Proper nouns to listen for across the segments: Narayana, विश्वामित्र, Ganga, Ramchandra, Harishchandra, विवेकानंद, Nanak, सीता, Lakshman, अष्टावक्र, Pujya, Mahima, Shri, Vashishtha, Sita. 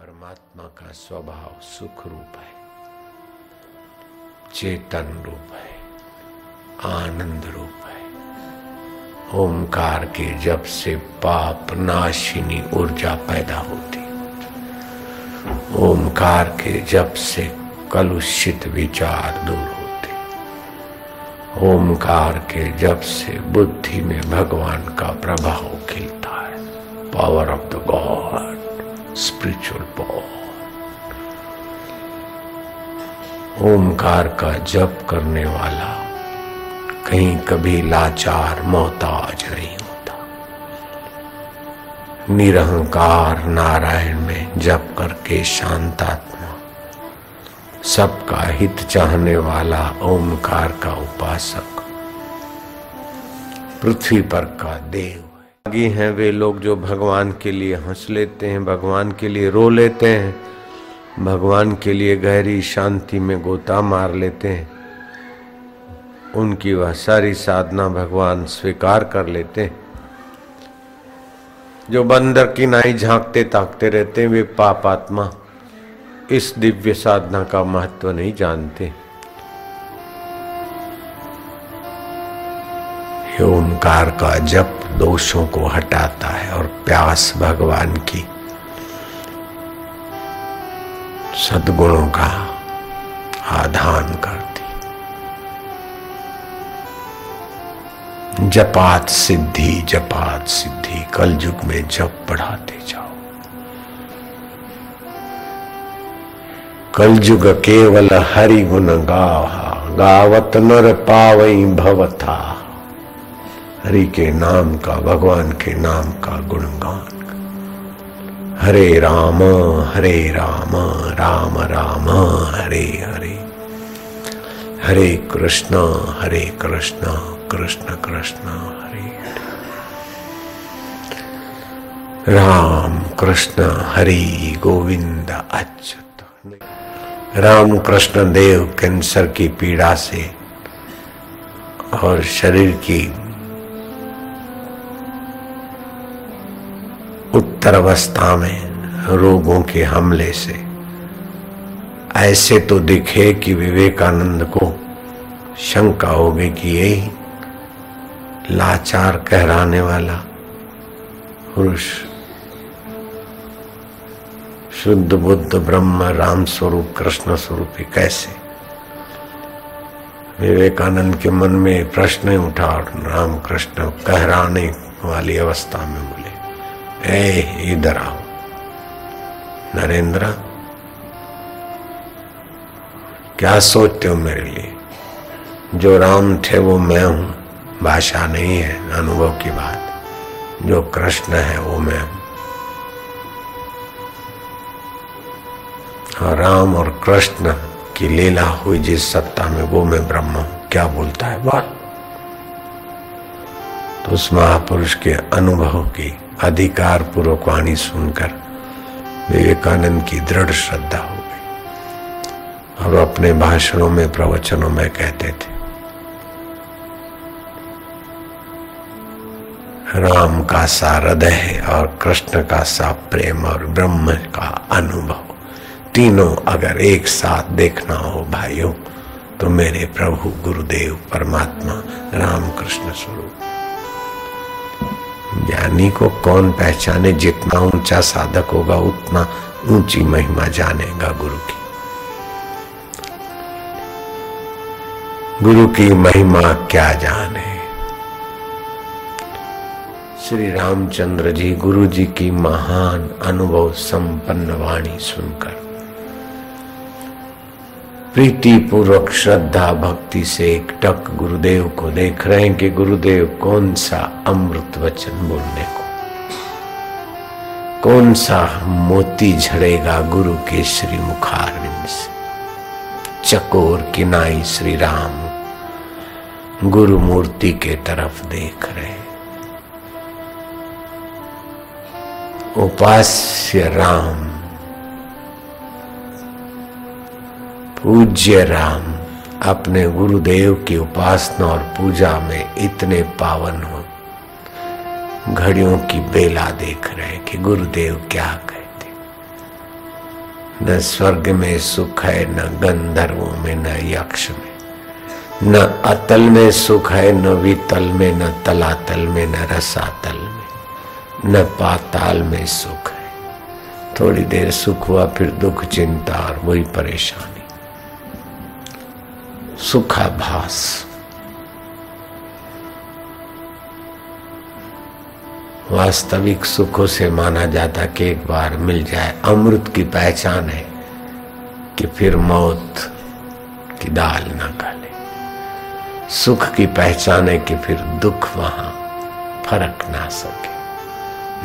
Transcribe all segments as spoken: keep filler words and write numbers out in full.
परमात्मा का स्वभाव सुख रूप है, चेतन रूप है, आनंद रूप है। ओमकार के जप से पाप नाशिनी ऊर्जा पैदा होती, ओमकार के जप से कलुषित विचार दूर होते, ओमकार के जप से बुद्धि में भगवान का प्रभाव खिलता है। Power of the God, spiritual power. ओमकार का जप करने वाला कहीं कभी लाचार मोहताज नहीं होता। निरहंकार नारायण में जप करके शांतात्मा, सबका हित चाहने वाला ओमकार का उपासक पृथ्वी पर का देव है। आगे हैं वे लोग जो भगवान के लिए हंस लेते हैं, भगवान के लिए रो लेते हैं, भगवान के लिए गहरी शांति में गोता मार लेते हैं। उनकी वह सारी साधना भगवान स्वीकार कर लेते। जो बंदर की नाई झांकते ताकते रहते वे पाप आत्मा इस दिव्य साधना का महत्व नहीं जानते। ओंकार का जप दोषों को हटाता है और प्यास भगवान की सद्गुणों का आधान करता। जपात सिद्धि, जपात सिद्धि। कलयुग में जप बढ़ाते जाओ। कलयुग केवल हरि गुण गावा, गावत नर पावई भवथा। हरि के नाम का, भगवान के नाम का गुणगान। हरे राम हरे राम राम राम हरे हरे, हरे कृष्ण हरे कृष्ण कृष्ण कृष्ण हरे हरे, राम कृष्ण हरि गोविंद अच्युत। राम कृष्ण देव कैंसर की पीड़ा से और शरीर की उत्तरावस्था में रोगों के हमले से ऐसे तो दिखे कि विवेकानंद को शंका होगी कि यही लाचार कहराने वाला पुरुष शुद्ध बुद्ध ब्रह्म राम स्वरूप कृष्ण स्वरूप कैसे। विवेकानंद के मन में प्रश्न उठा और राम कृष्ण कहराने वाली अवस्था में बोले, ऐ इधर आओ नरेंद्र, क्या सोचते हो मेरे लिए? जो राम थे वो मैं हूँ, भाषा नहीं है, अनुभव की बात। जो कृष्ण है वो मैं हूँ। और राम और कृष्ण की लीला हुई जिस सत्ता में, वो मैं ब्रह्म हूँ। क्या बोलता है बात? तो उस महापुरुष के अनुभव की अधिकार पूर्वक वाणी सुनकर विवेकानंद की दृढ़ श्रद्धा हो गई और अपने भाषणों में प्रवचनों में कहते थे, राम का सा हृदय है और कृष्ण का सा प्रेम और ब्रह्म का अनुभव, तीनों अगर एक साथ देखना हो भाइयों तो मेरे प्रभु गुरुदेव परमात्मा राम कृष्ण स्वरूप। ज्ञानी को कौन पहचाने? जितना ऊंचा साधक होगा उतना ऊंची महिमा जानेगा गुरु की। गुरु की महिमा क्या जाने? श्री रामचंद्र जी गुरु जी की महान अनुभव संपन्न वाणी सुनकर प्रीति पूर्वक श्रद्धा भक्ति से एक टक गुरुदेव को देख रहे हैं कि गुरुदेव कौन सा अमृत वचन बोलने को, कौन सा मोती झड़ेगा गुरु के श्री मुखारविंद से। चकोर किनाई श्री राम गुरु मूर्ति के तरफ देख रहे हैं। उपास्य राम, पूज्य राम अपने गुरुदेव की उपासना और पूजा में इतने पावन हो, घड़ियों की बेला देख रहे कि गुरुदेव क्या कहते। न स्वर्ग में सुख है, न गंधर्वों में, न यक्ष में, न अतल में सुख है, न वितल में, न तलातल में, न रसातल में, न पाताल में सुख है। थोड़ी देर सुख हुआ, फिर दुख, चिंता और वही परेशानी, सुखाभास। वास्तविक सुखों से माना जाता कि एक बार मिल जाए, अमृत की पहचान है कि फिर मौत की दाल ना खा ले, सुख की पहचान है कि फिर दुख वहां फरक ना सके,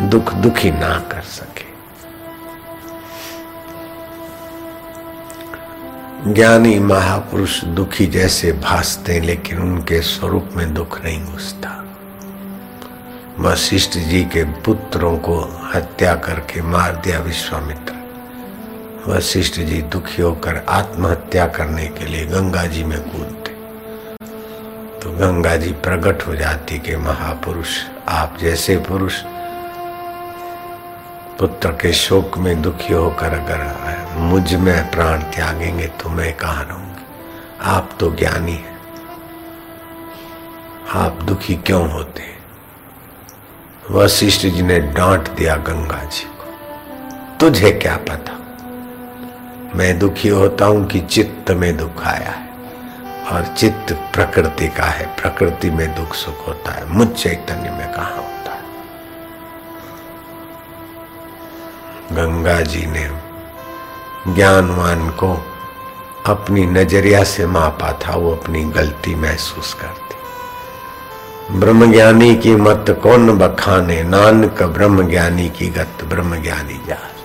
दुख दुखी ना कर सके। ज्ञानी महापुरुष दुखी जैसे भासते, लेकिन उनके स्वरूप में दुख नहीं घुसता। वशिष्ठ जी के पुत्रों को हत्या करके मार दिया विश्वामित्र। वशिष्ठ जी दुखी होकर आत्महत्या करने के लिए गंगा जी में कूदते, तो गंगा जी प्रकट हो जाती के महापुरुष आप जैसे पुरुष पुत्र के शोक में दुखी होकर अगर मुझ में प्राण त्यागेंगे तो मैं कहाँ रहूंगी। आप तो ज्ञानी हैं, आप दुखी क्यों होते हैं? वशिष्ठ जी ने डांट दिया गंगा जी को, तुझे क्या पता मैं दुखी होता हूं कि चित्त में दुख आया है, और चित्त प्रकृति का है, प्रकृति में दुख सुख होता है, मुझ चैतन्य में कहां होता है। गंगा जी ने ज्ञानवान को अपनी नजरिया से मापा था, वो अपनी गलती महसूस करती। ब्रह्मज्ञानी की मत कौन बखाने, नानक ब्रह्मज्ञानी की गत ब्रह्मज्ञानी जाने।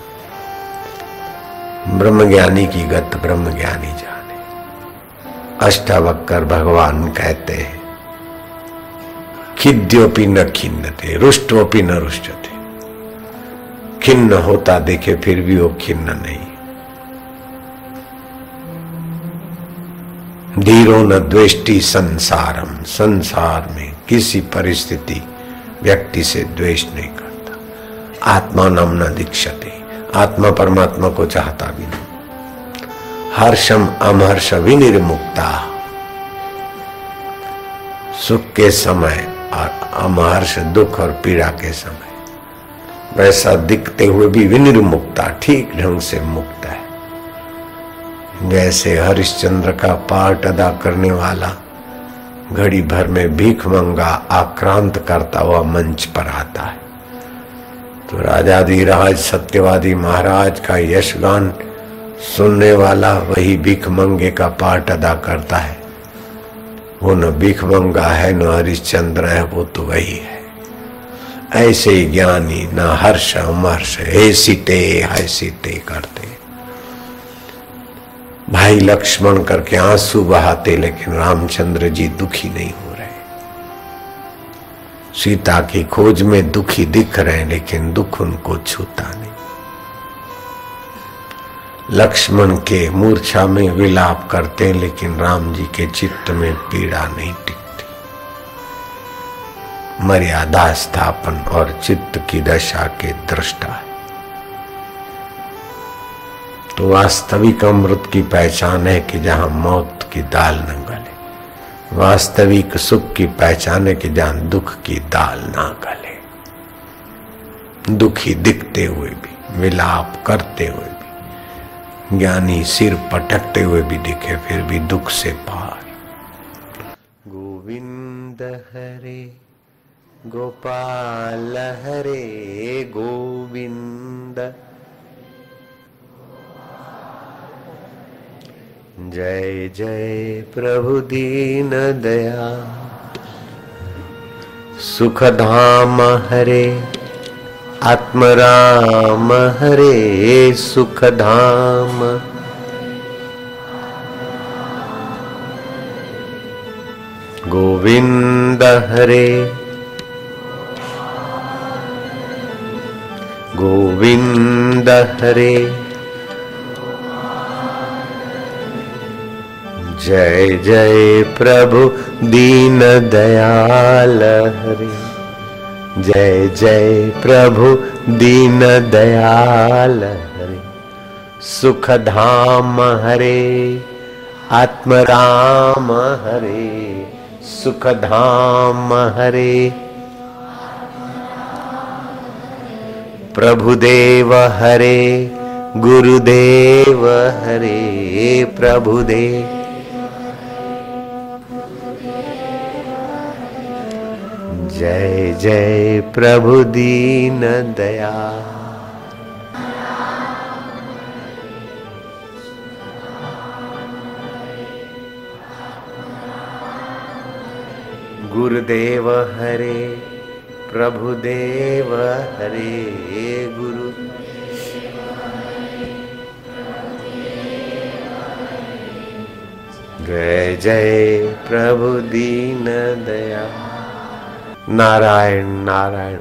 ब्रह्मज्ञानी की गत ब्रह्मज्ञानी जाने। अष्टावक्र भगवान कहते हैं, खिद्योपि न खिन्नते, रुष्टोपि न रुष्टते। खिन्न होता देखे फिर भी वो खिन्न नहीं। धीरो न द्वेष्टि संसारम, संसार में किसी परिस्थिति व्यक्ति से द्वेष नहीं करता। आत्मा नाम न दीक्षते, आत्मा परमात्मा को चाहता भी नहीं। हर्षम अमहर्ष विनिर्मुक्ता, सुख के समय और अमहर्ष दुख और पीड़ा के समय वैसा दिखते हुए भी विनिर्मुक्ता, ठीक ढंग से मुक्त है। जैसे हरिश्चंद्र का पाठ अदा करने वाला घड़ी भर में भीख मंगा आक्रांत करता हुआ मंच पर आता है, तो राजाधिराज सत्यवादी महाराज का यशगान सुनने वाला वही भीख मंगे का पाठ अदा करता है। वो न भीख मंगा है न हरिश्चंद्र है, वो तो वही है। ऐसे ही ज्ञानी न हर्ष अमर्ष हे सीते हाय सीते करते। भाई लक्ष्मण करके आंसू बहाते, लेकिन रामचंद्र जी दुखी नहीं हो रहे। सीता की खोज में दुखी दिख रहे, लेकिन दुख उनको छूता नहीं। लक्ष्मण के मूर्छा में विलाप करते, लेकिन राम जी के चित्त में पीड़ा नहीं टिकती। मर्यादा स्थापन और चित्त की दशा के दृष्टा है। तो वास्तविक अमृत की पहचान है कि जहां मौत की दाल न गले, वास्तविक सुख की पहचान है कि जहां दुख की दाल ना गले। दुखी दिखते हुए भी, विलाप करते हुए भी, ज्ञानी सिर पटकते हुए भी दिखे फिर भी दुख से पार। गोविंद हरे गोपाल हरे गोविंद, जय जय प्रभु दीन दयाल। सुखधाम हरे आत्मराम हरे सुखधाम, गोविंद हरे गोविंद हरे, जय जय प्रभु दीन दयाल हरे, जय जय प्रभु दीन दयाल हरे। सुख धाम हरे आत्म राम हरे सुख धाम हरे प्रभुदेव हरे गुरुदेव हरे प्रभुदेव जय जय प्रभु दीन दयाल गुरुदेव हरे प्रभुदेव हरे गुरु जय जय प्रभु दीन दयाल नारायण नारायण